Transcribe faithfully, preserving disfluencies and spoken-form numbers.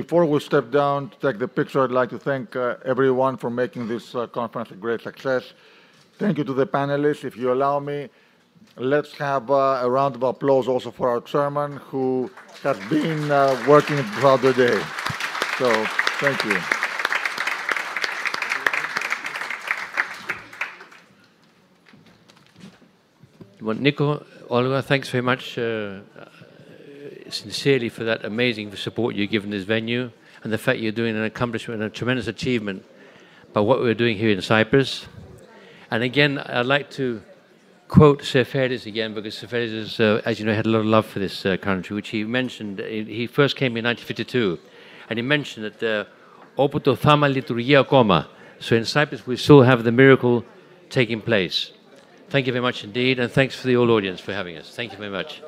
Before we step down to take the picture, I'd like to thank uh, everyone for making this uh, conference a great success. Thank you to the panelists. If you allow me, let's have uh, a round of applause also for our chairman, who has been uh, working throughout the day. So, thank you. Well, Nico, Olga, thanks very much uh, sincerely for that amazing support you've given this venue, and the fact you're doing an accomplishment, a tremendous achievement by what we're doing here in Cyprus. And again, I'd like to quote Seferis again, because Seferis, is, uh, as you know, had a lot of love for this uh, country, which he mentioned. He first came in nineteen fifty-two, and he mentioned that the Oputo Thama Liturgia Coma. So in Cyprus, we still have the miracle taking place. Thank you very much indeed, and thanks for the whole audience for having us. Thank you very much.